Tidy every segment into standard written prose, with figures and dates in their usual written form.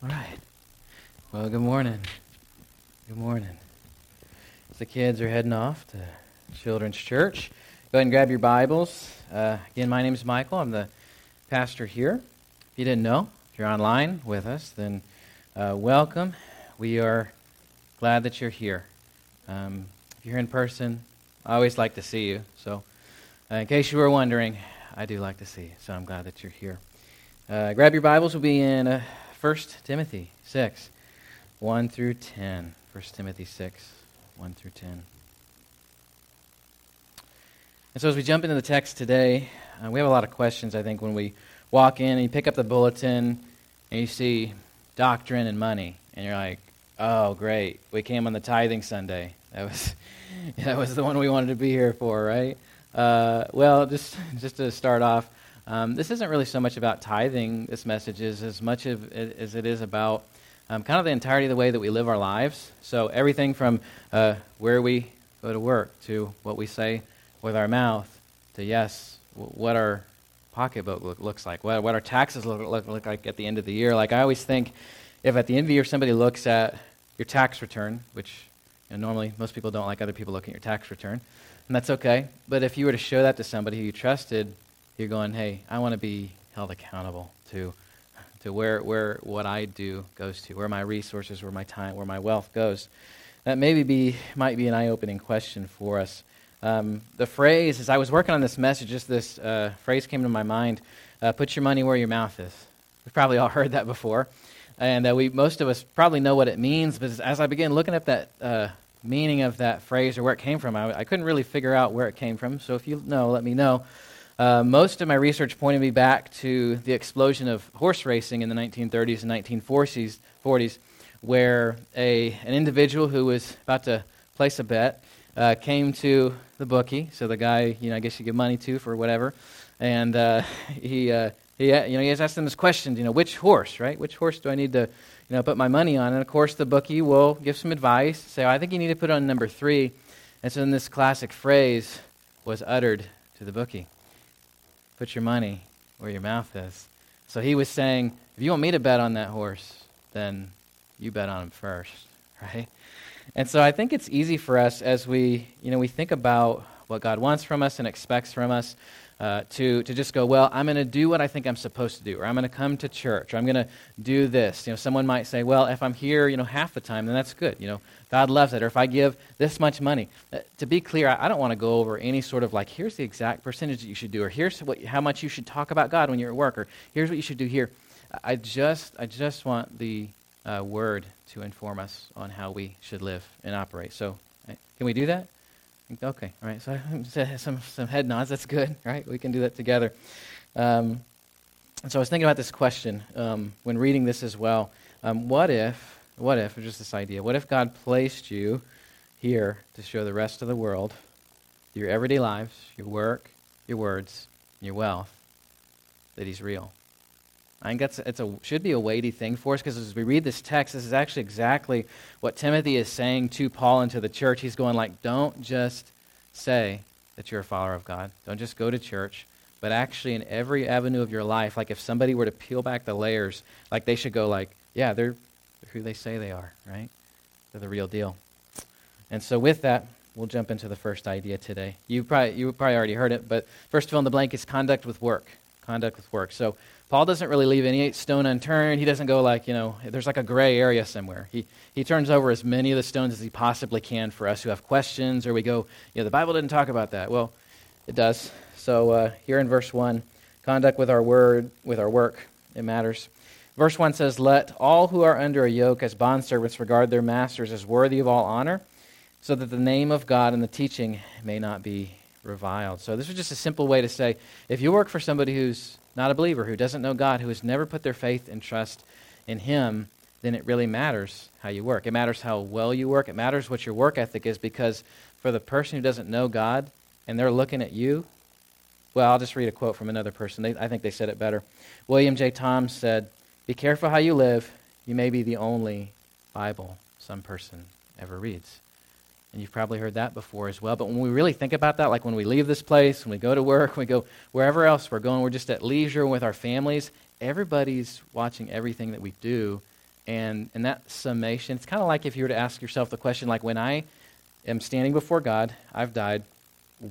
All right. Well, good morning. Good morning. The kids are heading off to Children's Church. Go ahead and grab your Bibles. Again, my name is Michael. I'm the pastor here. If you didn't know, if you're online with us, then welcome. We are glad that you're here. If you're in person, I always like to see you. So in case you were wondering, I do like to see you, so I'm glad that you're here. Grab your Bibles. We'll be in First Timothy 6, 1 through 10. First Timothy 6, 1 through 10. And so as we jump into the text today, we have a lot of questions, I think, when we walk in and you pick up the bulletin and you see doctrine and money, and you're like, oh, great, we came on the tithing Sunday. That was the one we wanted to be here for, right? Well, just to start off, this isn't really so much about tithing, this message is, as much of it as it is about kind of the entirety of the way that we live our lives. So everything from where we go to work, to what we say with our mouth, to, yes, what our pocketbook looks like, what our taxes look like at the end of the year. Like, I always think, if at the end of the year somebody looks at your tax return, which, you know, normally most people don't like other people looking at your tax return, and that's okay. But if you were to show that to somebody who you trusted, you're going, hey, I want to be held accountable to where what I do goes to, where my resources, where my time, where my wealth goes. That might be an eye-opening question for us. The phrase, as I was working on this message, just this phrase came to my mind, put your money where your mouth is. We've probably all heard that before. And most of us probably know what it means, but as I began looking at that meaning of that phrase or where it came from, I couldn't really figure out where it came from, so if you know, let me know. Most of my research pointed me back to the explosion of horse racing in the 1930s and 1940s, where an individual who was about to place a bet came to the bookie, so the guy, you know, I guess you give money to for whatever, and he asked them this question, you know, which horse, right? Which horse do I need to, you know, put my money on? And of course, the bookie will give some advice, say, oh, I think you need to put on number 3. And so then this classic phrase was uttered to the bookie: put your money where your mouth is. So he was saying, if you want me to bet on that horse, then you bet on him first, right? And so I think it's easy for us as we, you know, we think about what God wants from us and expects from us, to just go, well, I'm going to do what I think I'm supposed to do, or I'm going to come to church, or I'm going to do this. You know, someone might say, well, if I'm here, you know, half the time, then that's good. You know, God loves it. Or if I give this much money. To be clear, I don't want to go over any sort of like, here's the exact percentage that you should do, or here's how much you should talk about God when you're at work, or here's what you should do here. I just want the word to inform us on how we should live and operate. So can we do that? Okay, all right, so some head nods, that's good, right? We can do that together. And so I was thinking about this question when reading this as well. What if, just this idea, what if God placed you here to show the rest of the world, your everyday lives, your work, your words, your wealth, that he's real? I think should be a weighty thing for us, because as we read this text, this is actually exactly what Timothy is saying to Paul and to the church. He's going like, don't just say that you're a follower of God. Don't just go to church, but actually in every avenue of your life, like if somebody were to peel back the layers, like they should go like, yeah, they're who they say they are, right? They're the real deal. And so with that, we'll jump into the first idea today. You probably already heard it, but first fill in the blank is conduct with work. Conduct with work. So Paul doesn't really leave any stone unturned. He doesn't go like, you know, there's like a gray area somewhere. He turns over as many of the stones as he possibly can for us who have questions, or we go, you know, the Bible didn't talk about that. Well, it does. So here in verse 1, conduct with our word, with our work, it matters. Verse 1 says, let all who are under a yoke as bondservants regard their masters as worthy of all honor, so that the name of God and the teaching may not be reviled. So this is just a simple way to say, if you work for somebody who's not a believer, who doesn't know God, who has never put their faith and trust in him, then it really matters how you work. It matters how well you work. It matters what your work ethic is, because for the person who doesn't know God and they're looking at you, well, I'll just read a quote from another person. I think they said it better. William J. Tom said, be careful how you live. You may be the only Bible some person ever reads. And you've probably heard that before as well. But when we really think about that, like when we leave this place, when we go to work, when we go wherever else we're going, we're just at leisure with our families. Everybody's watching everything that we do And that summation, it's kind of like if you were to ask yourself the question, like, when I am standing before God, I've died,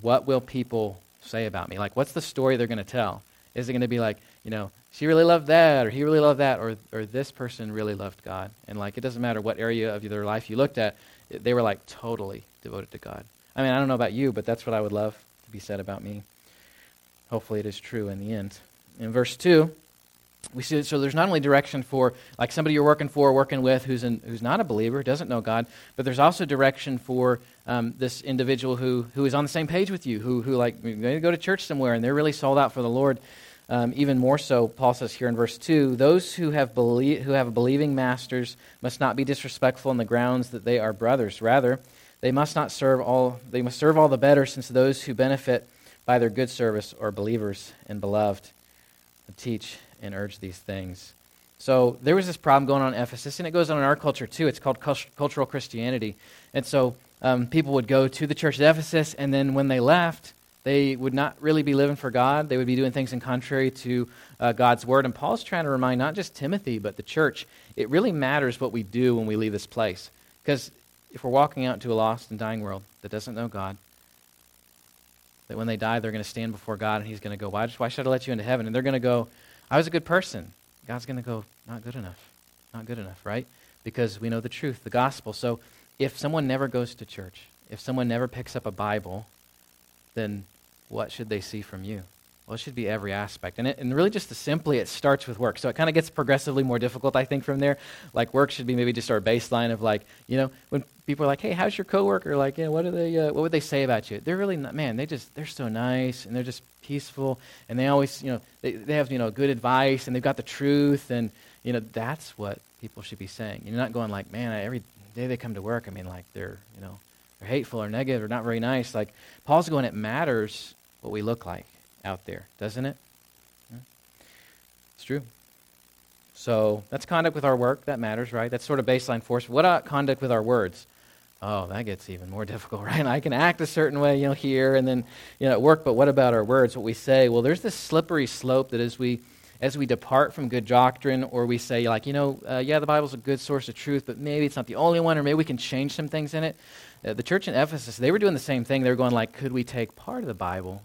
what will people say about me? Like, what's the story they're going to tell? Is it going to be like, you know, she really loved that, or he really loved that, or this person really loved God? And, like, it doesn't matter what area of their life you looked at, they were, like, totally devoted to God. I mean, I don't know about you, but that's what I would love to be said about me. Hopefully it is true in the end. In verse 2... we see, so there's not only direction for like somebody you're working for, working with, who's not a believer, doesn't know God, but there's also direction for this individual who is on the same page with you, who like they go to church somewhere and they're really sold out for the Lord. Even more so, Paul says here in verse 2, those who have believing masters must not be disrespectful on the grounds that they are brothers. Rather, they must serve all the better, since those who benefit by their good service are believers and beloved. Teach and urge these things. So there was this problem going on in Ephesus, and it goes on in our culture too. It's called cultural Christianity. And so people would go to the church at Ephesus, and then when they left, they would not really be living for God. They would be doing things in contrary to God's word. And Paul's trying to remind not just Timothy, but the church, it really matters what we do when we leave this place. Because if we're walking out into a lost and dying world that doesn't know God, that when they die, they're going to stand before God, and he's going to go, why should I let you into heaven? And they're going to go, I was a good person. God's going to go, not good enough, right? Because we know the truth, the gospel. So if someone never goes to church, if someone never picks up a Bible, then what should they see from you? Well, it should be every aspect. And really just simply, it starts with work. So it kind of gets progressively more difficult, I think, from there. Like, work should be maybe just our baseline of, like, you know, when people are like, hey, how's your coworker? Like, you know, what would they say about you? They're really not, man, they're so nice, and they're just peaceful, and they always, you know, they have, you know, good advice, and they've got the truth, and, you know, that's what people should be saying. You're not going like, man, every day they come to work, I mean, like, they're, you know, they're hateful or negative or not very nice. Like, Paul's going, it matters what we look like out there, doesn't it? Yeah. It's true. So that's conduct with our work. That matters, right? That's sort of baseline for us. What about conduct with our words? Oh, that gets even more difficult, right? I can act a certain way, you know, here and then, you know, at work, but what about our words, what we say? Well, there's this slippery slope that as we depart from good doctrine, or we say, like, you know, yeah, the Bible's a good source of truth, but maybe it's not the only one, or maybe we can change some things in it. The church in Ephesus, they were doing the same thing. They were going, like, could we take part of the Bible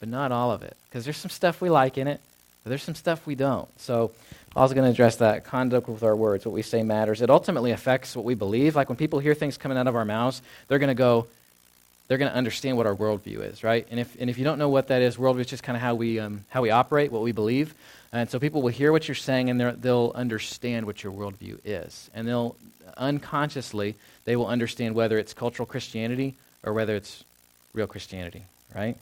but not all of it? Because there's some stuff we like in it, but there's some stuff we don't. So Paul's going to address that. Conduct with our words, what we say matters. It ultimately affects what we believe. Like, when people hear things coming out of our mouths, they're going to understand what our worldview is, right? And if you don't know what that is, worldview is just kind of how we operate, what we believe. And so people will hear what you're saying, and they'll understand what your worldview is. And they'll unconsciously, they will understand whether it's cultural Christianity or whether it's real Christianity, right?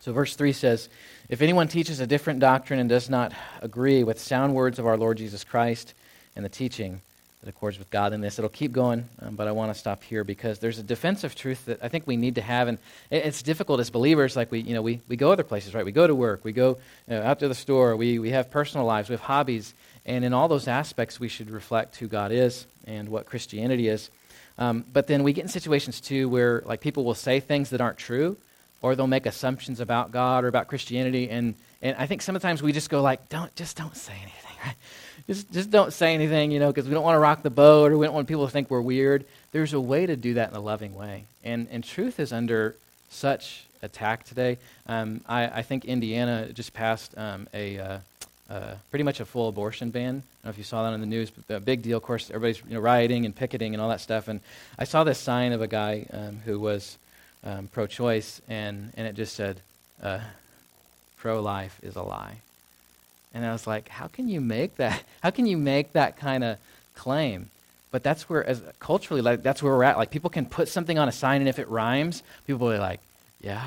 So verse 3 says, if anyone teaches a different doctrine and does not agree with sound words of our Lord Jesus Christ and the teaching that accords with godliness, it'll keep going, but I want to stop here because there's a defensive truth that I think we need to have, and it's difficult as believers. Like, we go other places, right? We go to work, we go out to the store, we have personal lives, we have hobbies, and in all those aspects we should reflect who God is and what Christianity is. But then we get in situations too where, like, people will say things that aren't true, or they'll make assumptions about God or about Christianity, and I think sometimes we just go like, don't say anything, right? Just don't say anything, you know, because we don't want to rock the boat, or we don't want people to think we're weird. There's a way to do that in a loving way, and truth is under such attack today. I think Indiana just passed pretty much a full abortion ban. I don't know if you saw that on the news, but a big deal. Of course, everybody's, you know, rioting and picketing and all that stuff. And I saw this sign of a guy who was pro-choice, and it just said, pro-life is a lie. And I was like, how can you make that kind of claim? But that's where, as culturally, like, that's where we're at. Like, people can put something on a sign, and if it rhymes, people are like, yeah,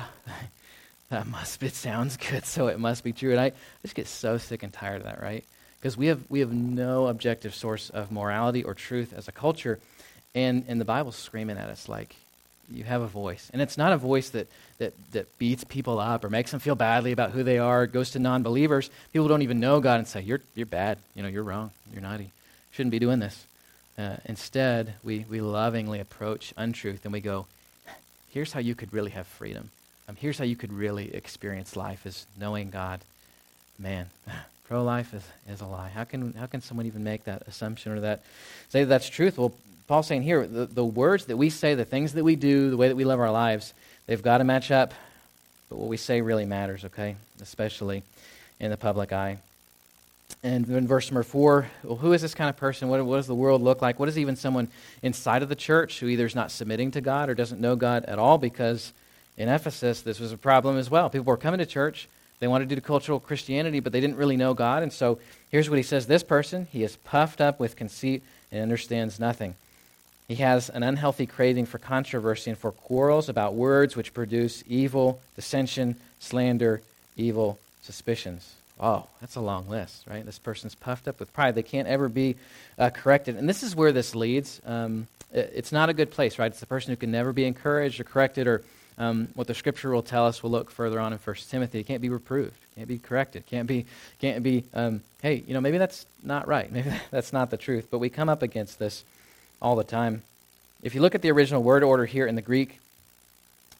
that must, it sounds good, so it must be true. And I just get so sick and tired of that, right? Because we have no objective source of morality or truth as a culture, and the Bible's screaming at us like, you have a voice. And it's not a voice that beats people up or makes them feel badly about who they are. It goes to non-believers. People don't even know God and say, you're bad. You know, you're wrong. You're naughty. You shouldn't be doing this. Instead, we lovingly approach untruth, and we go, here's how you could really have freedom. Here's how you could really experience life, is knowing God. Man, Pro-life is a lie. How can someone even make that assumption or that say that's truth? Well, Paul's saying here, the words that we say, the things that we do, the way that we live our lives, they've got to match up. But what we say really matters, okay? Especially in the public eye. And in verse number 4, well, who is this kind of person? What does the world look like? What is even someone inside of the church who either is not submitting to God or doesn't know God at all? Because in Ephesus, this was a problem as well. People were coming to church. They wanted to do cultural Christianity, but they didn't really know God. And so here's what he says. This person, he is puffed up with conceit and understands nothing. He has an unhealthy craving for controversy and for quarrels about words, which produce evil, dissension, slander, evil suspicions. Oh, that's a long list, right? This person's puffed up with pride. They can't ever be corrected. And this is where this leads. It's not a good place, right? It's the person who can never be encouraged or corrected or what the Scripture will tell us, we'll look further on in First Timothy. It can't be reproved, can't be corrected, can't be. Hey, you know, maybe that's not right. Maybe that's not the truth. But we come up against this all the time. If you look at the original word order here in the Greek,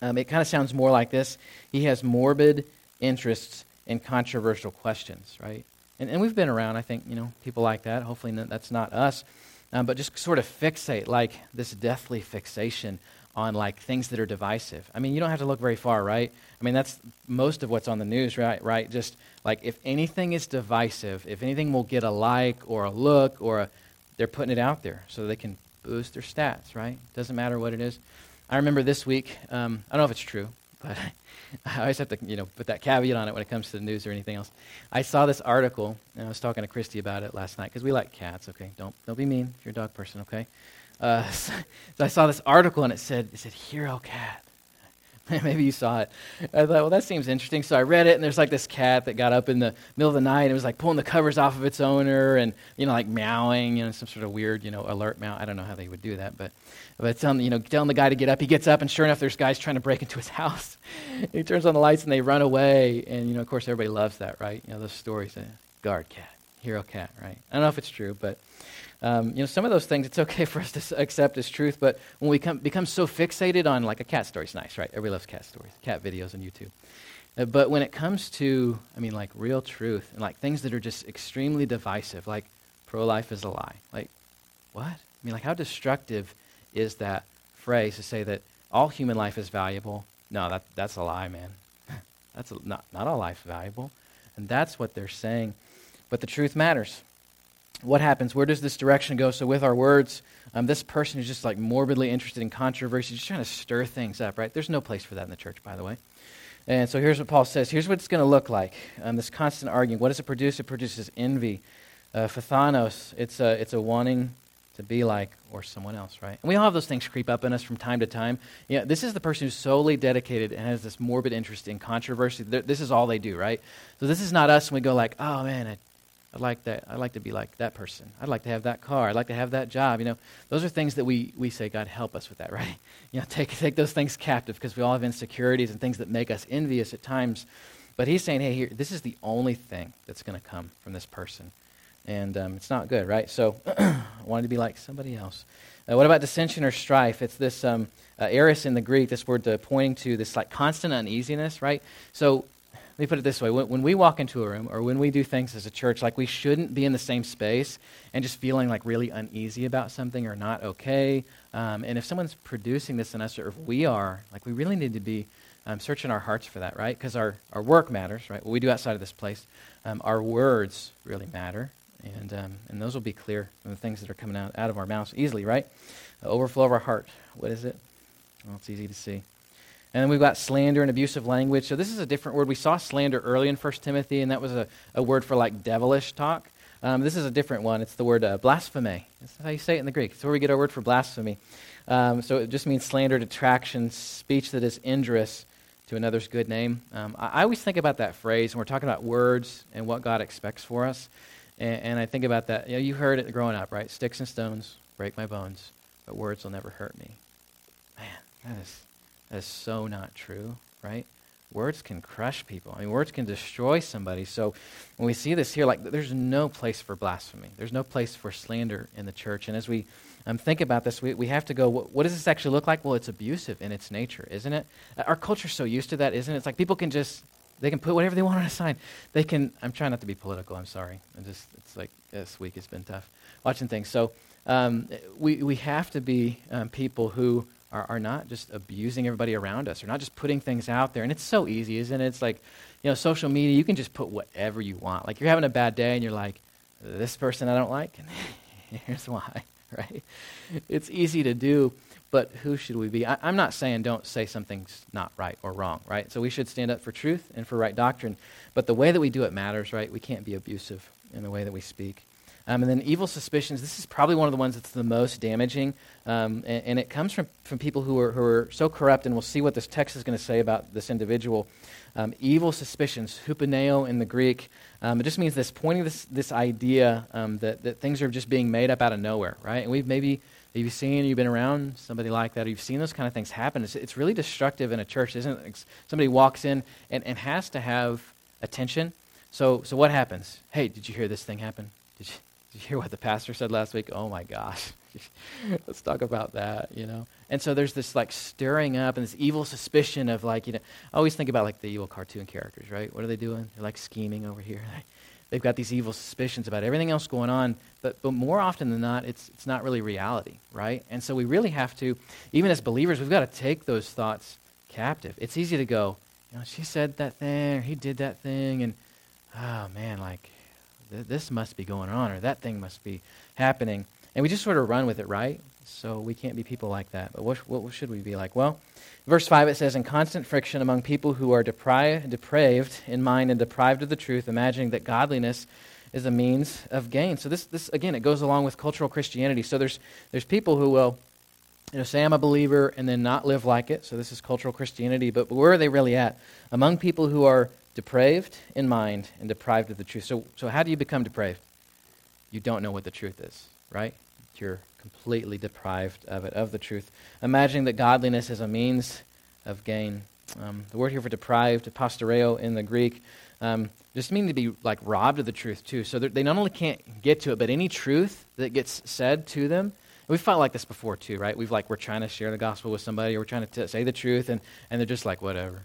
it kind of sounds more like this: he has morbid interests in controversial questions, right? And we've been around, I think, you know, people like that. Hopefully, that's not us. But just sort of fixate, like this deathly fixation on like things that are divisive. I mean, you don't have to look very far, right? I mean, that's most of what's on the news, right? Just like if anything is divisive, if anything will get a like or a look or they're putting it out there so they can boost their stats, right? Doesn't matter what it is. I remember this week, I don't know if it's true, but I always have to, you know, put that caveat on it when it comes to the news or anything else. I saw this article, and I was talking to Christy about it last night because we like cats, okay? Don't be mean if you're a dog person, okay? So I saw this article, and it said hero cat. Maybe you saw it. I thought, well, that seems interesting. So I read it, and there's like this cat that got up in the middle of the night and was like pulling the covers off of its owner and, you know, like meowing, you know, some sort of weird, you know, alert meow. I don't know how they would do that, but telling the guy to get up. He gets up, and sure enough, there's guys trying to break into his house. He turns on the lights, and they run away. And, you know, of course, everybody loves that, right? You know, those stories, guard cat, hero cat, right? I don't know if it's true, but... some of those things, it's okay for us to accept as truth, but when we become so fixated on, like, a cat story's nice, right? Everybody loves cat stories, cat videos on YouTube. But when it comes to, real truth and, like, things that are just extremely divisive, like, pro-life is a lie. Like, what? How destructive is that phrase to say that all human life is valuable? No, that's a lie, man. Not all life is valuable. And that's what they're saying. But the truth matters. What happens? Where does this direction go? So with our words, this person is just like morbidly interested in controversy, just trying to stir things up, right? There's no place for that in the church, by the way. And so here's what Paul says. Here's what it's going to look like. This constant arguing. What does it produce? It produces envy. Phthanos, it's a wanting to be like or someone else, right? And we all have those things creep up in us from time to time. Yeah, this is the person who's solely dedicated and has this morbid interest in controversy. This is all they do, right? So this is not us when we go like, oh, man, I'd like that. I'd like to be like that person. I'd like to have that car. I'd like to have that job. You know, those are things that we say, God, help us with that, right? You know, take those things captive because we all have insecurities and things that make us envious at times. But he's saying, hey, here, this is the only thing that's going to come from this person. And it's not good, right? So I wanted to be like somebody else. What about dissension or strife? It's this eris in the Greek, this word pointing to this like constant uneasiness, right? So let me put it this way. When we walk into a room or when we do things as a church, like we shouldn't be in the same space and just feeling like really uneasy about something or not okay. And if someone's producing this in us or if we are, like we really need to be searching our hearts for that, right? Because our work matters, right? What we do outside of this place, our words really matter. And those will be clear from the things that are coming out of our mouths easily, right? The overflow of our heart. What is it? Well, it's easy to see. And then we've got slander and abusive language. So this is a different word. We saw slander early in 1 Timothy, and that was a word for like devilish talk. This is a different one. It's the word blasphemy. That's how you say it in the Greek. It's where we get our word for blasphemy. So it just means slander, detraction, speech that is injurious to another's good name. I always think about that phrase when we're talking about words and what God expects for us. And I think about that. You know, you heard it growing up, right? Sticks and stones break my bones, but words will never hurt me. Man, that is so not true, right? Words can crush people. Words can destroy somebody. So when we see this here, like there's no place for blasphemy. There's no place for slander in the church. And as we think about this, we have to go, what does this actually look like? Well, it's abusive in its nature, isn't it? Our culture's so used to that, isn't it? It's like people can just They can put whatever they want on a sign. They can, I'm trying not to be political, I'm sorry. It's like this week has been tough watching things. So we have to be people who are not just abusing everybody around us. They're not just putting things out there. And it's so easy, isn't it? It's like, you know, social media, you can just put whatever you want. Like you're having a bad day and you're like, this person I don't like, and here's why, right? It's easy to do, but who should we be? I'm not saying don't say something's not right or wrong, right? So we should stand up for truth and for right doctrine, but the way that we do it matters, right? We can't be abusive in the way that we speak. And then evil suspicions, this is probably one of the ones that's the most damaging, and it comes from people who are so corrupt, and we'll see what this text is going to say about this individual. Evil suspicions, hupaneo in the Greek, it just means this, pointing this idea that things are just being made up out of nowhere, right? And we've maybe seen, you've been around somebody like that, or you've seen those kind of things happen. It's really destructive in a church, isn't it? Like somebody walks in and has to have attention. So what happens? Hey, did you hear this thing happen? Did you hear what the pastor said last week? Oh my gosh, let's talk about that, you know? And so there's this like stirring up and this evil suspicion of like, you know, I always think about like the evil cartoon characters, right? What are they doing? They're like scheming over here. They've got these evil suspicions about everything else going on, but more often than not, it's not really reality, right? And so we really have to, even as believers, we've got to take those thoughts captive. It's easy to go, you know, she said that thing, or he did that thing, and oh man, like, this must be going on, or that thing must be happening. And we just sort of run with it, right? So we can't be people like that. But what should we be like? Well, verse 5, it says, in constant friction among people who are depraved in mind and deprived of the truth, imagining that godliness is a means of gain. So this again, it goes along with cultural Christianity. So there's people who will, you know, say I'm a believer and then not live like it. So this is cultural Christianity. But where are they really at? Among people who are depraved in mind and deprived of the truth. So how do you become depraved? You don't know what the truth is, right? You're completely deprived of it, of the truth. Imagining that godliness is a means of gain. The word here for deprived, apostoreo in the Greek, just means to be like robbed of the truth too. So they not only can't get to it, but any truth that gets said to them. We've felt like this before too, right? We're trying to share the gospel with somebody, or we're trying to say the truth, and they're just like, whatever.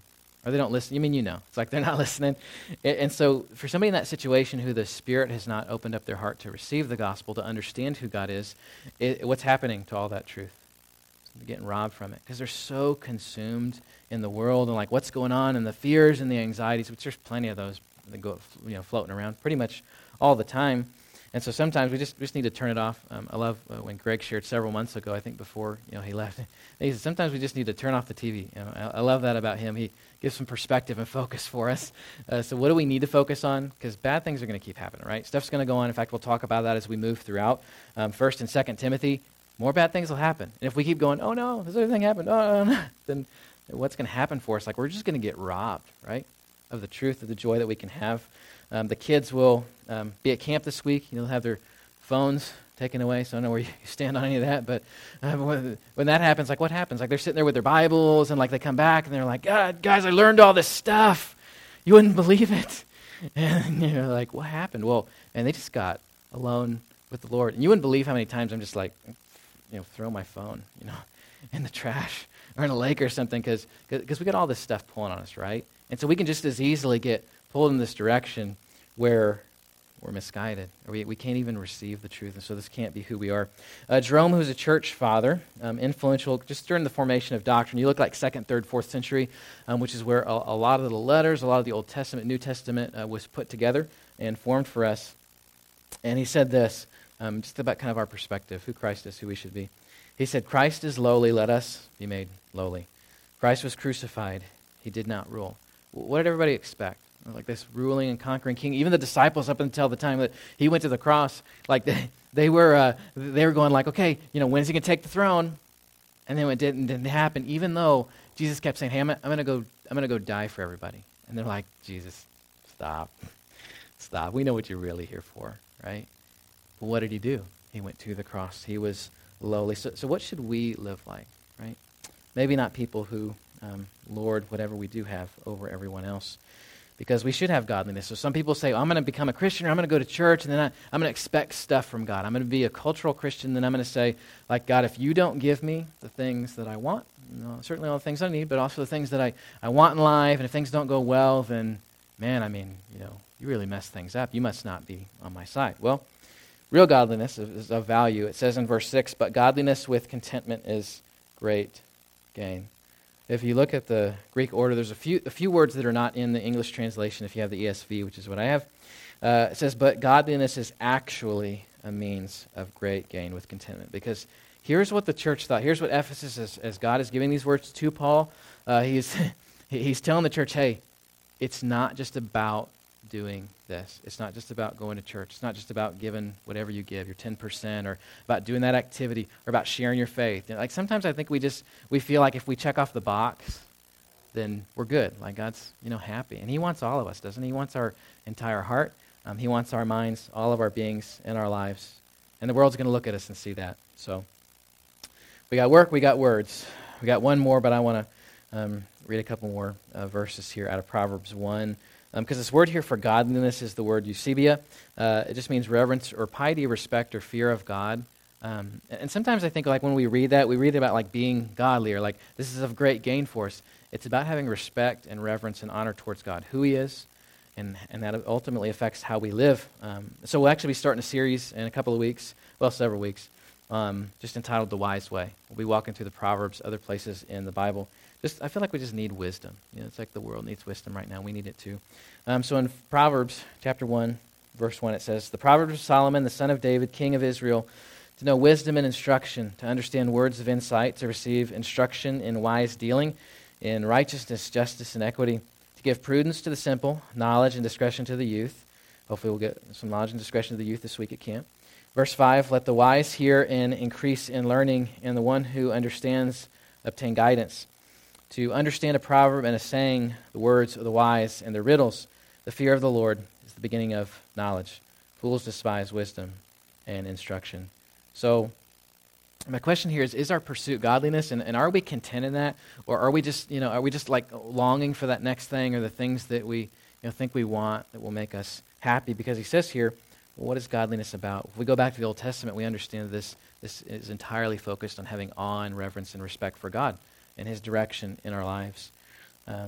Or they don't listen. You mean, you know. It's like they're not listening. And so for somebody in that situation who the Spirit has not opened up their heart to receive the gospel, to understand who God is, what's happening to all that truth? They're getting robbed from it because they're so consumed in the world and like what's going on and the fears and the anxieties, which there's plenty of those that go, you know, floating around pretty much all the time. And so sometimes we just need to turn it off. I love when Greg shared several months ago, I think before, you know, he left. He said, sometimes we just need to turn off the TV. You know, I love that about him. He gives some perspective and focus for us. So what do we need to focus on? Because bad things are going to keep happening, right? Stuff's going to go on. In fact, we'll talk about that as we move throughout. First and Second Timothy, more bad things will happen. And if we keep going, oh no, this other thing happened, oh no, then what's going to happen for us? Like we're just going to get robbed, right, of the truth, of the joy that we can have. The kids will be at camp this week. They'll have their phones taken away, so I don't know where you stand on any of that, but when that happens, like what happens? Like they're sitting there with their Bibles, and like they come back, and they're like, God, guys, I learned all this stuff. You wouldn't believe it. And you're like, what happened? Well, and they just got alone with the Lord. And you wouldn't believe how many times I'm just like, you know, throw my phone, you know, in the trash or in a lake or something, because we got all this stuff pulling on us, right? And so we can just as easily get pulled in this direction where we're misguided, or we can't even receive the truth, and so this can't be who we are. Jerome, who's a church father, influential just during the formation of doctrine. You look like 2nd, 3rd, 4th century, which is where a lot of the letters, a lot of the Old Testament, New Testament was put together and formed for us. And he said this, just about kind of our perspective, who Christ is, who we should be. He said, Christ is lowly, let us be made lowly. Christ was crucified, he did not rule. What did everybody expect? Like this ruling and conquering king, even the disciples up until the time that he went to the cross, like they were going like, okay, you know, when's he gonna take the throne? And then it didn't happen, even though Jesus kept saying, hey, I'm gonna go die for everybody. And they're like, Jesus, stop. We know what you're really here for, right? But what did he do? He went to the cross. He was lowly. So what should we live like, right? Maybe not people who lord whatever we do have over everyone else. Because we should have godliness. So some people say, I'm going to become a Christian, or I'm going to go to church, and then I'm going to expect stuff from God. I'm going to be a cultural Christian, then I'm going to say, like, God, if you don't give me the things that I want, You know, certainly all the things I need, but also the things that I want in life. And if things don't go well, then, man, I mean, you know, you really messed things up. You must not be on my side. Well, real godliness is of value. It says in verse 6, but godliness with contentment is great gain. If you look at the Greek order, there's a few words that are not in the English translation if you have the ESV, which is what I have. It says, but godliness is actually a means of great gain with contentment. Because here's what the church thought. Here's what Ephesus, as God is giving these words to Paul, he's telling the church, hey, it's not just about doing this. It's not just about going to church. It's not just about giving whatever you give, your 10%, or about doing that activity, or about sharing your faith. You know, like sometimes I think we feel like if we check off the box, then we're good. Like God's, you know, happy. And he wants all of us, doesn't he? He wants our entire heart. He wants our minds, all of our beings, and our lives. And the world's going to look at us and see that. So we got work, we got words. We got one more, but I want to read a couple more verses here out of Proverbs 1. Because this word here for godliness is the word eusebia. It just means reverence or piety, respect, or fear of God. And sometimes I think like when we read that, we read about like being godly or like this is of great gain for us. It's about having respect and reverence and honor towards God, who he is, and that ultimately affects how we live. So we'll actually be starting a series in a couple of weeks, well, several weeks, just entitled The Wise Way. We'll be walking through the Proverbs, other places in the Bible. I feel like we just need wisdom. You know, it's like the world needs wisdom right now. We need it too. So in Proverbs chapter 1, verse 1, it says, the Proverbs of Solomon, the son of David, king of Israel, to know wisdom and instruction, to understand words of insight, to receive instruction in wise dealing, in righteousness, justice, and equity, to give prudence to the simple, knowledge and discretion to the youth. Hopefully we'll get some knowledge and discretion to the youth this week at camp. Verse 5, let the wise hear and increase in learning, and the one who understands obtain guidance. To understand a proverb and a saying, the words of the wise and their riddles, the fear of the Lord is the beginning of knowledge. Fools despise wisdom and instruction. So my question here is our pursuit godliness, and are we content in that? Or are we just, you know, are we just like longing for that next thing or the things that we, you know, think we want that will make us happy? Because he says here, well, what is godliness about? If we go back to the Old Testament, we understand this is entirely focused on having awe and reverence and respect for God and his direction in our lives. And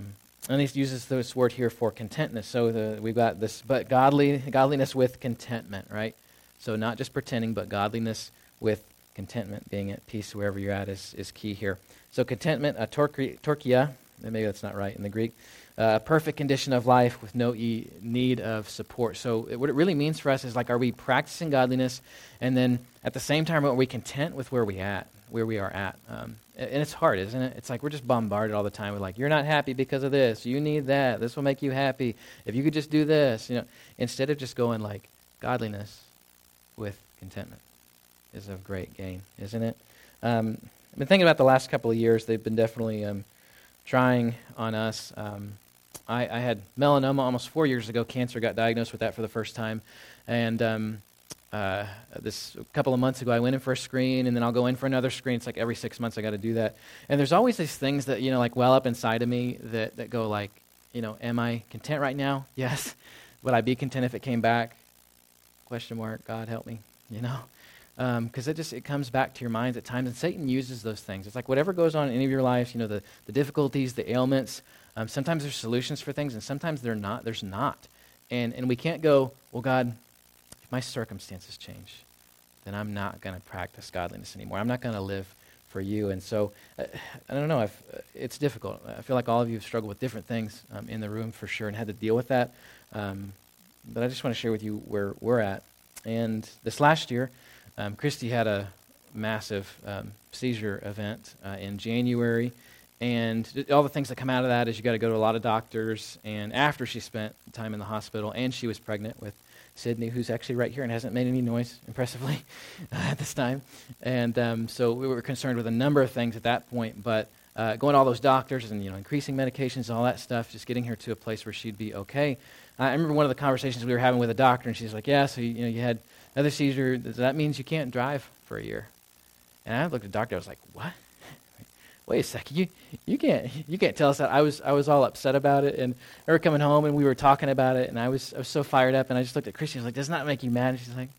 he uses this word here for contentness. So we've got this, but godliness with contentment, right? So not just pretending, but godliness with contentment, being at peace wherever you're at is key here. So contentment, torkia, maybe that's not right in the Greek, perfect condition of life with no need of support. So what it really means for us is like, are we practicing godliness? And then at the same time, are we content with where we are at? And it's hard, isn't it? It's like we're just bombarded all the time with like, you're not happy because of this. You need that. This will make you happy. If you could just do this, you know, instead of just going like godliness with contentment is of great gain, isn't it? I've been thinking about the last couple of years. They've been definitely trying on us. I had melanoma almost 4 years ago. Cancer, got diagnosed with that for the first time. And a couple of months ago, I went in for a screen, and then I'll go in for another screen. It's like every 6 months I got to do that. And there's always these things that, you know, like well up inside of me that go like, you know, am I content right now? Yes. Would I be content if it came back? Question mark. God help me, you know, because it comes back to your minds at times, and Satan uses those things. It's like whatever goes on in any of your lives, you know, the difficulties, the ailments, sometimes there's solutions for things, and sometimes there's not. And we can't go, well, God, my circumstances change, then I'm not going to practice godliness anymore. I'm not going to live for you. And so, I don't know, it's difficult. I feel like all of you have struggled with different things in the room for sure and had to deal with that. But I just want to share with you where we're at. And this last year, Christy had a massive seizure event in January. And all the things that come out of that is you got to go to a lot of doctors. And after she spent time in the hospital and she was pregnant with Sydney, who's actually right here and hasn't made any noise, impressively, at this time. And so we were concerned with a number of things at that point, but going to all those doctors and, you know, increasing medications and all that stuff, just getting her to a place where she'd be okay. I remember one of the conversations we were having with a doctor, and she's like, yeah, so, you know, you had another seizure. That means you can't drive for a year. And I looked at the doctor. I was like, what? Wait a second, you can't tell us that. I was all upset about it, and we were coming home and we were talking about it, and I was so fired up, and I just looked at Christy and I was like, does that make you mad? And she's like,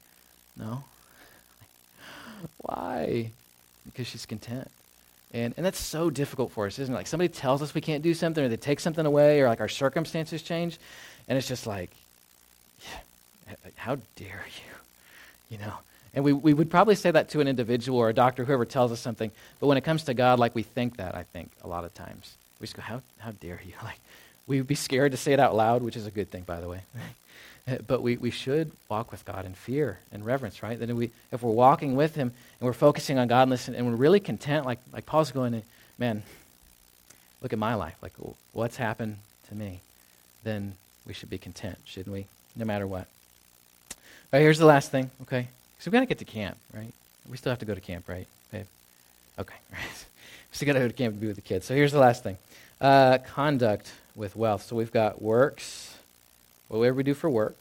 no. Why? Because she's content. And that's so difficult for us, isn't it? Like somebody tells us we can't do something, or they take something away, or like our circumstances change, and it's just like, yeah, how dare you, you know? And we would probably say that to an individual or a doctor, whoever tells us something, but when it comes to God, like we think that, I think, a lot of times. We just go, how dare you? Like, we would be scared to say it out loud, which is a good thing, by the way. But we should walk with God in fear and reverence, right? That if we're walking with him and we're focusing on godliness and we're really content, like Paul's going, man, look at my life. Like, what's happened to me? Then we should be content, shouldn't we? No matter what. All right, here's the last thing, okay? So we've got to get to camp, right? We still have to go to camp, right, babe? Okay, all right. We still got to go to camp to be with the kids. So here's the last thing. Conduct with wealth. So we've got works. Whatever we do for work,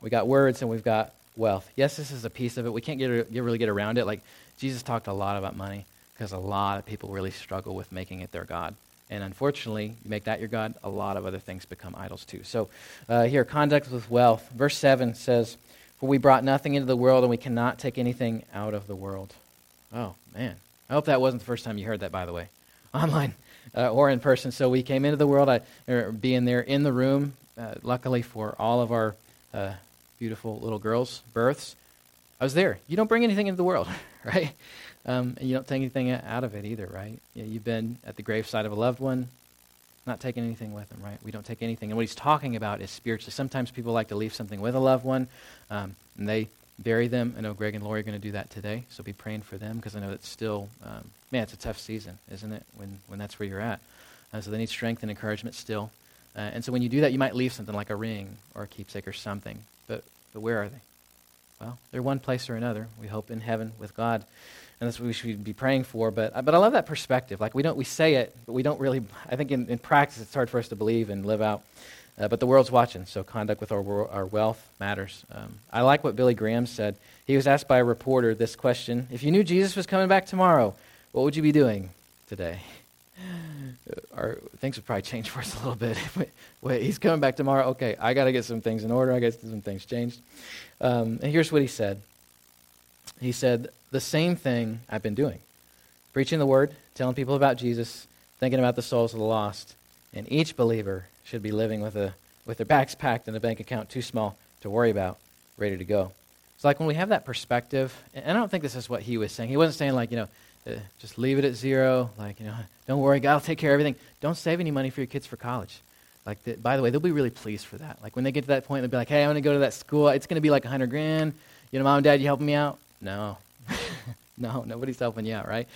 we got words, and we've got wealth. Yes, this is a piece of it. We can't really get around it. Like, Jesus talked a lot about money because a lot of people really struggle with making it their God. And unfortunately, you make that your God, a lot of other things become idols too. So here, conduct with wealth. Verse 7 says, "For we brought nothing into the world, and we cannot take anything out of the world." Oh, man. I hope that wasn't the first time you heard that, by the way, online or in person. So we came into the world, being there in the room. Luckily for all of our beautiful little girls' births, I was there. You don't bring anything into the world, right? And you don't take anything out of it either, right? You've been at the graveside of a loved one, not taking anything with them, right? We don't take anything. And what he's talking about is spiritually. Sometimes people like to leave something with a loved one, and they bury them. I know Greg and Lori are going to do that today, so be praying for them, because I know it's still, it's a tough season, isn't it, when that's where you're at. So they need strength and encouragement still. And so when you do that, you might leave something like a ring or a keepsake or something. But where are they? Well, they're one place or another. We hope in heaven with God. And that's what we should be praying for. But I love that perspective. Like we say it, but we don't really, I think in practice it's hard for us to believe and live out. But the world's watching, so conduct with our wealth matters. I like what Billy Graham said. He was asked by a reporter this question: "If you knew Jesus was coming back tomorrow, what would you be doing today?" Things would probably change for us a little bit. Wait, he's coming back tomorrow. Okay, I got to get some things in order. I got to get some things changed. And here's what he said. He said, "The same thing I've been doing, preaching the word, telling people about Jesus, thinking about the souls of the lost. And each believer should be living with their bags packed and a bank account too small to worry about, ready to go." It's like when we have that perspective, and I don't think this is what he was saying. He wasn't saying like, just leave it at zero. Like, don't worry, God will take care of everything. Don't save any money for your kids for college. Like, by the way, they'll be really pleased for that. Like, when they get to that point, they'll be like, "Hey, I'm going to go to that school. It's going to be like $100,000. Mom and Dad, you helping me out?" No. No, nobody's helping you out, right?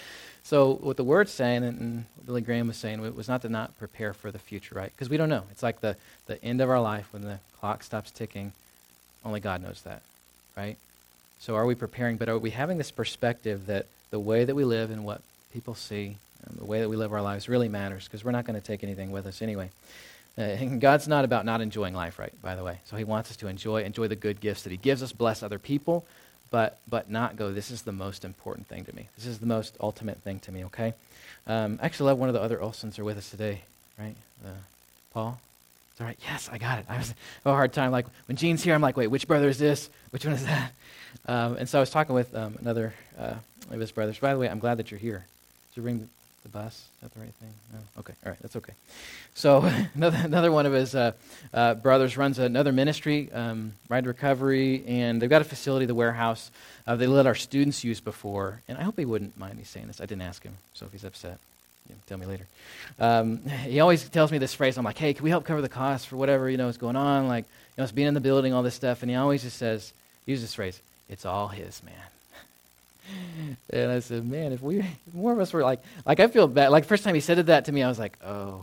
So what the Word's saying, and Billy Graham was saying, was not to not prepare for the future, right? Because we don't know. It's like the end of our life when the clock stops ticking. Only God knows that, right? So are we preparing? But are we having this perspective that the way that we live and what people see, and the way that we live our lives really matters, because we're not going to take anything with us anyway. And God's not about not enjoying life, right, by the way. So he wants us to enjoy the good gifts that he gives us, bless other people, but not go, "This is the most important thing to me. This is the most ultimate thing to me," okay? I actually love one of the other Olsons are with us today, right? Paul? It's all right. Yes, I got it. I was having a hard time. Like, when Gene's here, I'm like, wait, which brother is this? Which one is that? And so I was talking with another of his brothers. By the way, I'm glad that you're here. Did you ring the bus? Is that the right thing? No? Okay. All right. That's okay. So another one of his brothers runs another ministry, Ride Recovery, and they've got a facility, the warehouse, they let our students use before. And I hope he wouldn't mind me saying this. I didn't ask him, so if he's upset, tell me later. He always tells me this phrase. I'm like, "Hey, can we help cover the cost for whatever, what's going on? Like, it's being in the building, all this stuff." And he always just says, use this phrase, "It's all his, man." And I said, man, if more of us were like I feel bad. Like, first time he said that to me, I was like, oh,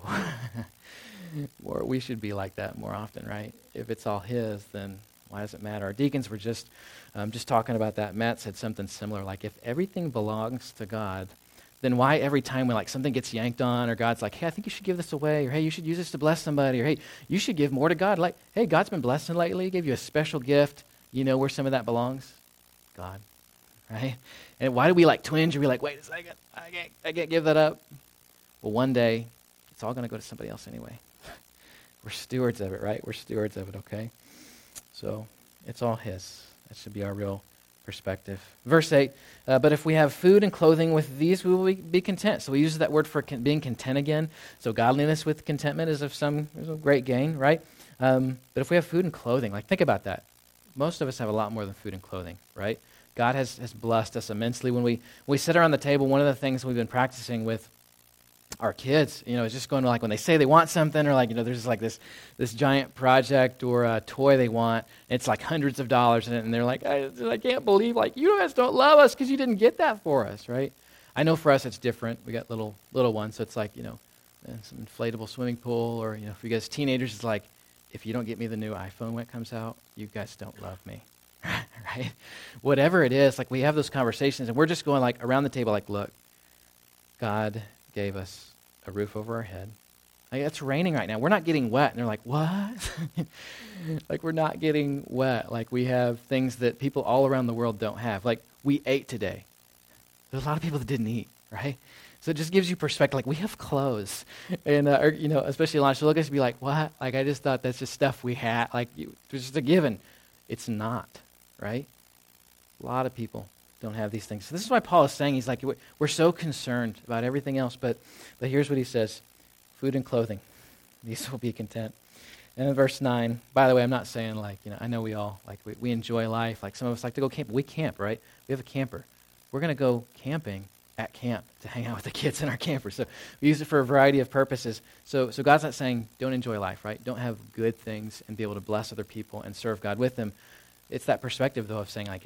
or we should be like that more often, right? If it's all his, then why does it matter? Our deacons were just talking about that. Matt said something similar, like, if everything belongs to God, then why every time when something gets yanked on, or God's like, "Hey, I think you should give this away," or "Hey, you should use this to bless somebody," or "Hey, you should give more to God." Like, hey, God's been blessing lately. He gave you a special gift. You know where some of that belongs? God, right? And why do we twinge? Are we wait a second, I can't give that up? Well, one day, it's all going to go to somebody else anyway. We're stewards of it, right? We're stewards of it, okay? So it's all his. That should be our real perspective. Verse 8, but if we have food and clothing with these, we will be content. So we use that word for being content again. So godliness with contentment is of some great gain, right? But if we have food and clothing, like think about that. Most of us have a lot more than food and clothing, right? God has blessed us immensely. When we sit around the table, one of the things we've been practicing with our kids, is just going to like when they say they want something or like, there's just like this giant project or a toy they want. It's like hundreds of dollars in it. And they're like, I can't believe like you guys don't love us because you didn't get that for us, right? I know for us it's different. We got little ones. So it's like, some inflatable swimming pool or, for you guys teenagers, it's like, if you don't get me the new iPhone when it comes out, you guys don't love me. Right? Whatever it is, like we have those conversations and we're just going like around the table like, look, God gave us a roof over our head. Like, it's raining right now. We're not getting wet. And they're like, what? Like we're not getting wet. Like we have things that people all around the world don't have. Like we ate today. There's a lot of people that didn't eat, right? So it just gives you perspective. Like we have clothes. And, especially lunch. So look at us and be like, what? Like I just thought that's just stuff we had. Like it was just a given. It's not. Right? A lot of people don't have these things. So this is why Paul is saying, he's like, we're so concerned about everything else, but here's what he says, food and clothing, these will be content. And in verse 9, by the way, I'm not saying like, I know we all, like we enjoy life. Like some of us like to go camp. We camp, right? We have a camper. We're going to go camping at camp to hang out with the kids in our camper. So we use it for a variety of purposes. So God's not saying don't enjoy life, right? Don't have good things and be able to bless other people and serve God with them. It's that perspective, though, of saying, like,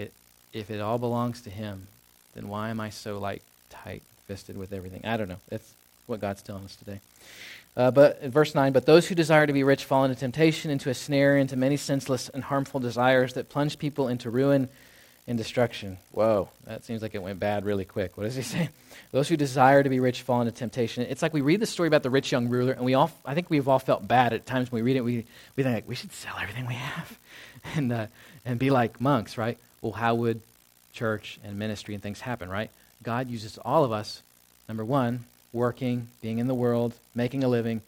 if it all belongs to him, then why am I so, like, tight-fisted with everything? I don't know. That's what God's telling us today. But in verse 9, but those who desire to be rich fall into temptation, into a snare, into many senseless and harmful desires that plunge people into ruin and destruction. Whoa, that seems like it went bad really quick. What is he saying? Those who desire to be rich fall into temptation. It's like we read the story about the rich young ruler, and I think we've all felt bad at times when we read it. We think, like, we should sell everything we have. And be like monks, right? Well, how would church and ministry and things happen, right? God uses all of us, number one, working, being in the world, making a living,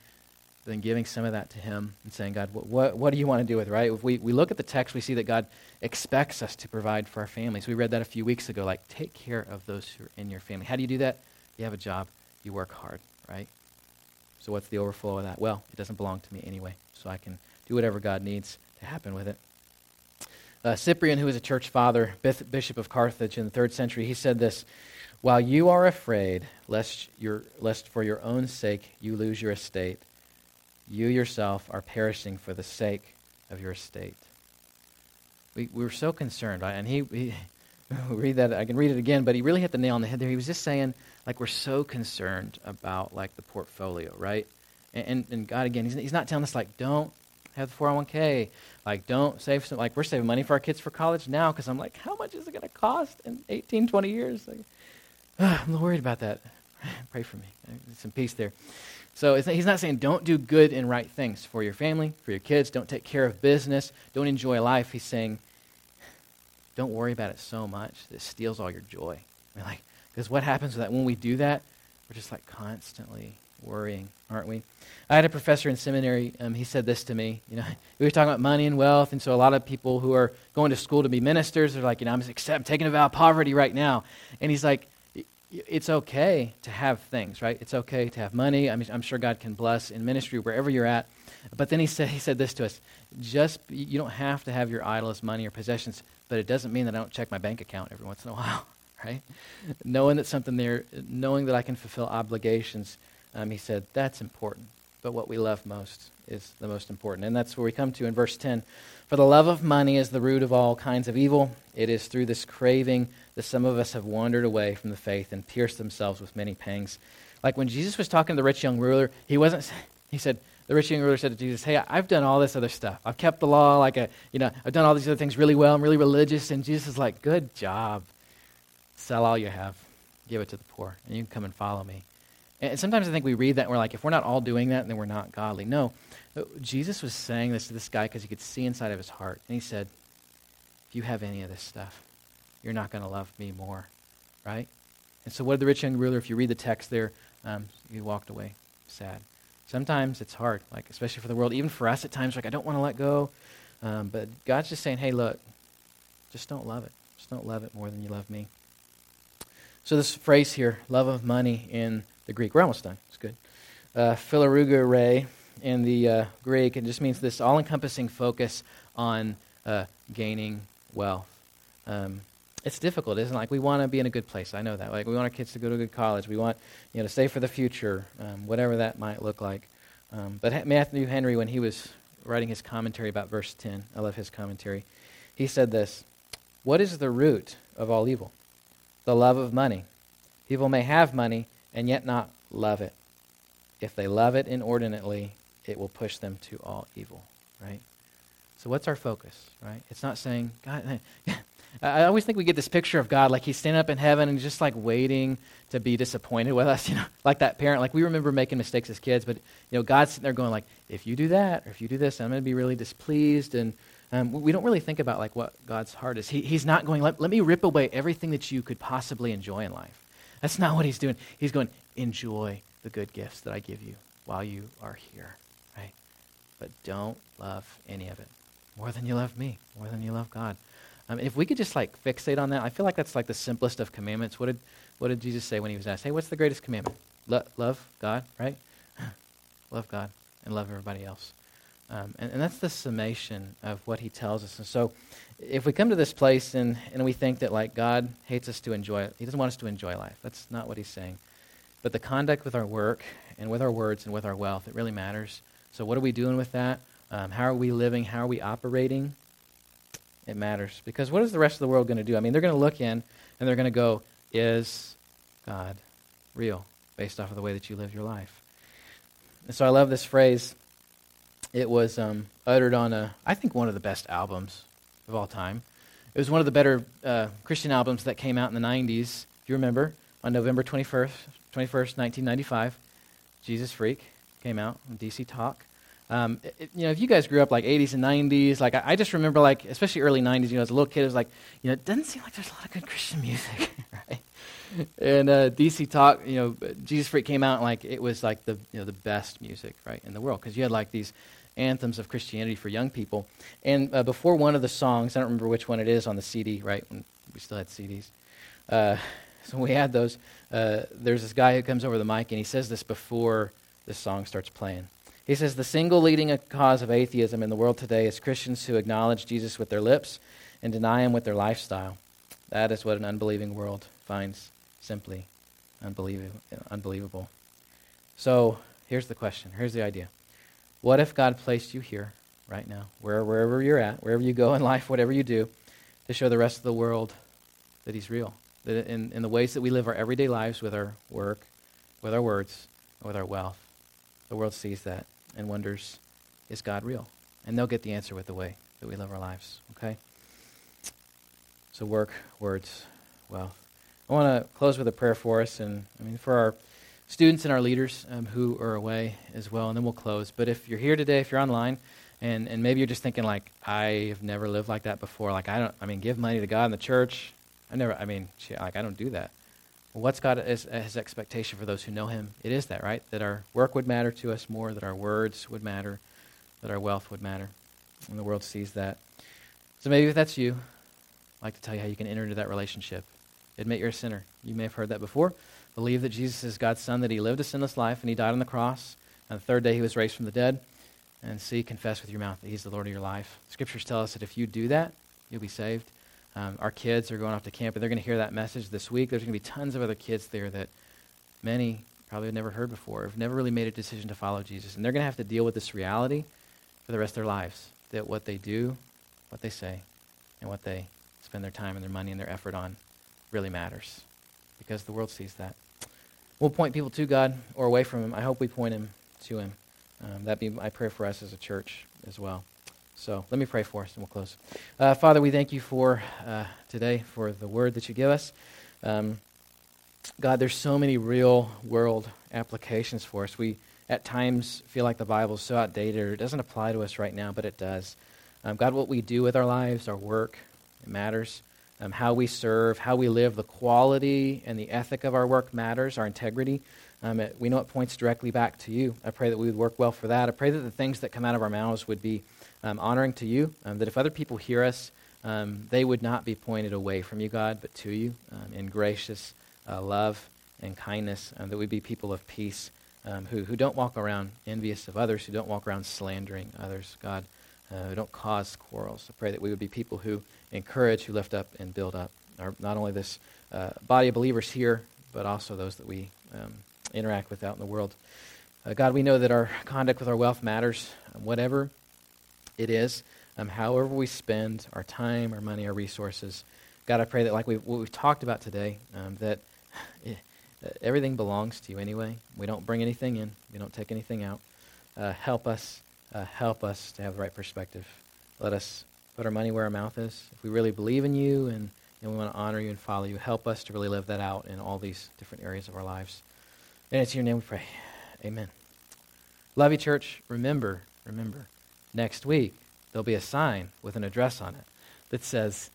then giving some of that to him and saying, God, what do you want to do with it, right? If we look at the text, we see that God expects us to provide for our families. We read that a few weeks ago, like take care of those who are in your family. How do you do that? You have a job, you work hard, right? So what's the overflow of that? Well, it doesn't belong to me anyway, so I can do whatever God needs to happen with it. Cyprian, who was a church father, bishop of Carthage in the 3rd century, he said this, while you are afraid lest for your own sake you lose your estate, you yourself are perishing for the sake of your estate. We were so concerned, right? And he read that, I can read it again, but he really hit the nail on the head there. He was just saying, like, we're so concerned about, like, the portfolio, right? And God, again, he's not telling us, like, don't have the 401k. Like, don't save some, like, we're saving money for our kids for college now because I'm like, how much is it going to cost in 18, 20 years? Like, I'm a little worried about that. Pray for me. Some peace there. So he's not saying don't do good and right things for your family, for your kids. Don't take care of business. Don't enjoy life. He's saying don't worry about it so much that it steals all your joy. I mean, like, because what happens with that? When we do that, we're just, like, constantly worrying, aren't we? I had a professor in seminary, he said this to me, we were talking about money and wealth, and so a lot of people who are going to school to be ministers are like, I'm taking a vow of poverty right now. And he's like, it's okay to have things, right? It's okay to have money. I mean, I'm sure God can bless in ministry wherever you're at. But then he said this to us, you don't have to have your idol as money or possessions, but it doesn't mean that I don't check my bank account every once in a while, right? Knowing that I can fulfill obligations, he said, that's important, but what we love most is the most important. And that's where we come to in verse 10. For the love of money is the root of all kinds of evil. It is through this craving that some of us have wandered away from the faith and pierced themselves with many pangs. Like when Jesus was talking to the rich young ruler, the rich young ruler said to Jesus, hey, I've done all this other stuff. I've kept the law, I've done all these other things really well. I'm really religious. And Jesus is like, good job. Sell all you have. Give it to the poor. And you can come and follow me. And sometimes I think we read that and we're like, if we're not all doing that, then we're not godly. No, Jesus was saying this to this guy because he could see inside of his heart. And he said, if you have any of this stuff, you're not going to love me more, right? And so what did the rich young ruler, if you read the text there, he walked away sad. Sometimes it's hard, like especially for the world. Even for us at times, like I don't want to let go. But God's just saying, hey, look, just don't love it. Just don't love it more than you love me. So this phrase here, love of money in the Greek. We're almost done. It's good. Philarugere in the Greek. It just means this all-encompassing focus on gaining wealth. It's difficult, isn't it? Like, we want to be in a good place. I know that. Like, we want our kids to go to a good college. We want, to save for the future, whatever that might look like. But Matthew Henry, when he was writing his commentary about verse 10, I love his commentary, he said this: what is the root of all evil? The love of money. People may have money and yet not love it. If they love it inordinately, it will push them to all evil, right? So what's our focus, right? It's not saying, God, I always think we get this picture of God, like he's standing up in heaven and just like waiting to be disappointed with us, like that parent. Like, we remember making mistakes as kids, but God's sitting there going like, if you do that or if you do this, I'm going to be really displeased. And we don't really think about like what God's heart is. He's not going, let me rip away everything that you could possibly enjoy in life. That's not what he's doing. He's going, enjoy the good gifts that I give you while you are here, right? But don't love any of it more than you love me, more than you love God. If we could just like fixate on that, I feel like that's like the simplest of commandments. What did Jesus say when he was asked, hey, what's the greatest commandment? Love God, right? Love God and love everybody else. And that's the summation of what he tells us. And so if we come to this place and we think that like God hates us to enjoy it, he doesn't want us to enjoy life. That's not what he's saying. But the conduct with our work and with our words and with our wealth, it really matters. So what are we doing with that? How are we living? How are we operating? It matters. Because what is the rest of the world going to do? I mean, they're going to look in and they're going to go, is God real based off of the way that you live your life? And so I love this phrase. It was uttered on, I think, one of the best albums of all time. It was one of the better Christian albums that came out in the 90s, if you remember, on November 21st, 1995. Jesus Freak came out on DC Talk. If you guys grew up like 80s and 90s, like I just remember like, especially early 90s, as a little kid, it was like, it doesn't seem like there's a lot of good Christian music, right? And DC Talk, Jesus Freak came out and like, it was like the best music, right, in the world. Because you had like these anthems of Christianity for young people. And before one of the songs, I don't remember which one it is on the CD, right? When we still had CDs. So we had those. There's this guy who comes over the mic and he says this before the song starts playing. He says, the single leading cause of atheism in the world today is Christians who acknowledge Jesus with their lips and deny him with their lifestyle. That is what an unbelieving world finds simply unbelievable. So here's the question. Here's the idea. What if God placed you here right now, wherever you're at, wherever you go in life, whatever you do, to show the rest of the world that he's real, that in the ways that we live our everyday lives with our work, with our words, with our wealth, the world sees that and wonders, is God real? And they'll get the answer with the way that we live our lives, okay? So work, words, wealth. I want to close with a prayer for us and, for our students and our leaders who are away as well, and then we'll close. But if you're here today, if you're online, and maybe you're just thinking like, I have never lived like that before. Like, give money to God and the church. I don't do that. What's God as expectation for those who know him? It is that, right? That our work would matter to us more, that our words would matter, that our wealth would matter. And the world sees that. So maybe if that's you, I'd like to tell you how you can enter into that relationship. Admit you're a sinner. You may have heard that before. Believe that Jesus is God's son, that he lived a sinless life, and he died on the cross. On the third day, he was raised from the dead. And confess with your mouth that he's the Lord of your life. Scriptures tell us that if you do that, you'll be saved. Our kids are going off to camp, and they're going to hear that message this week. There's going to be tons of other kids there that many probably have never heard before, have never really made a decision to follow Jesus. And they're going to have to deal with this reality for the rest of their lives, that what they do, what they say, and what they spend their time and their money and their effort on really matters, because the world sees that. We'll point people to God or away from him. I hope we point them to him. That'd be my prayer for us as a church as well. So let me pray for us, and we'll close. Father, we thank you for today, for the word that you give us. God, there's so many real-world applications for us. We, at times, feel like the Bible's so outdated, or it doesn't apply to us right now, but it does. God, what we do with our lives, our work, it matters. How we serve, how we live, the quality and the ethic of our work matters, our integrity. We know it points directly back to you. I pray that we would work well for that. I pray that the things that come out of our mouths would be honoring to you, that if other people hear us, they would not be pointed away from you, God, but to you in gracious love and kindness, that we be people of peace who don't walk around envious of others, who don't walk around slandering others, God, who don't cause quarrels. I pray that we would be people who encourage, who lift up and build up our, not only this body of believers here, but also those that we interact with out in the world. God, we know that our conduct with our wealth matters, whatever it is, however we spend our time, our money, our resources. God, I pray that like what we've talked about today, that everything belongs to you anyway. We don't bring anything in. We don't take anything out. Help us to have the right perspective. Let us put our money where our mouth is. If we really believe in you and we want to honor you and follow you, help us to really live that out in all these different areas of our lives. And it's in your name we pray. Amen. Love you, church. Remember, next week, there'll be a sign with an address on it that says,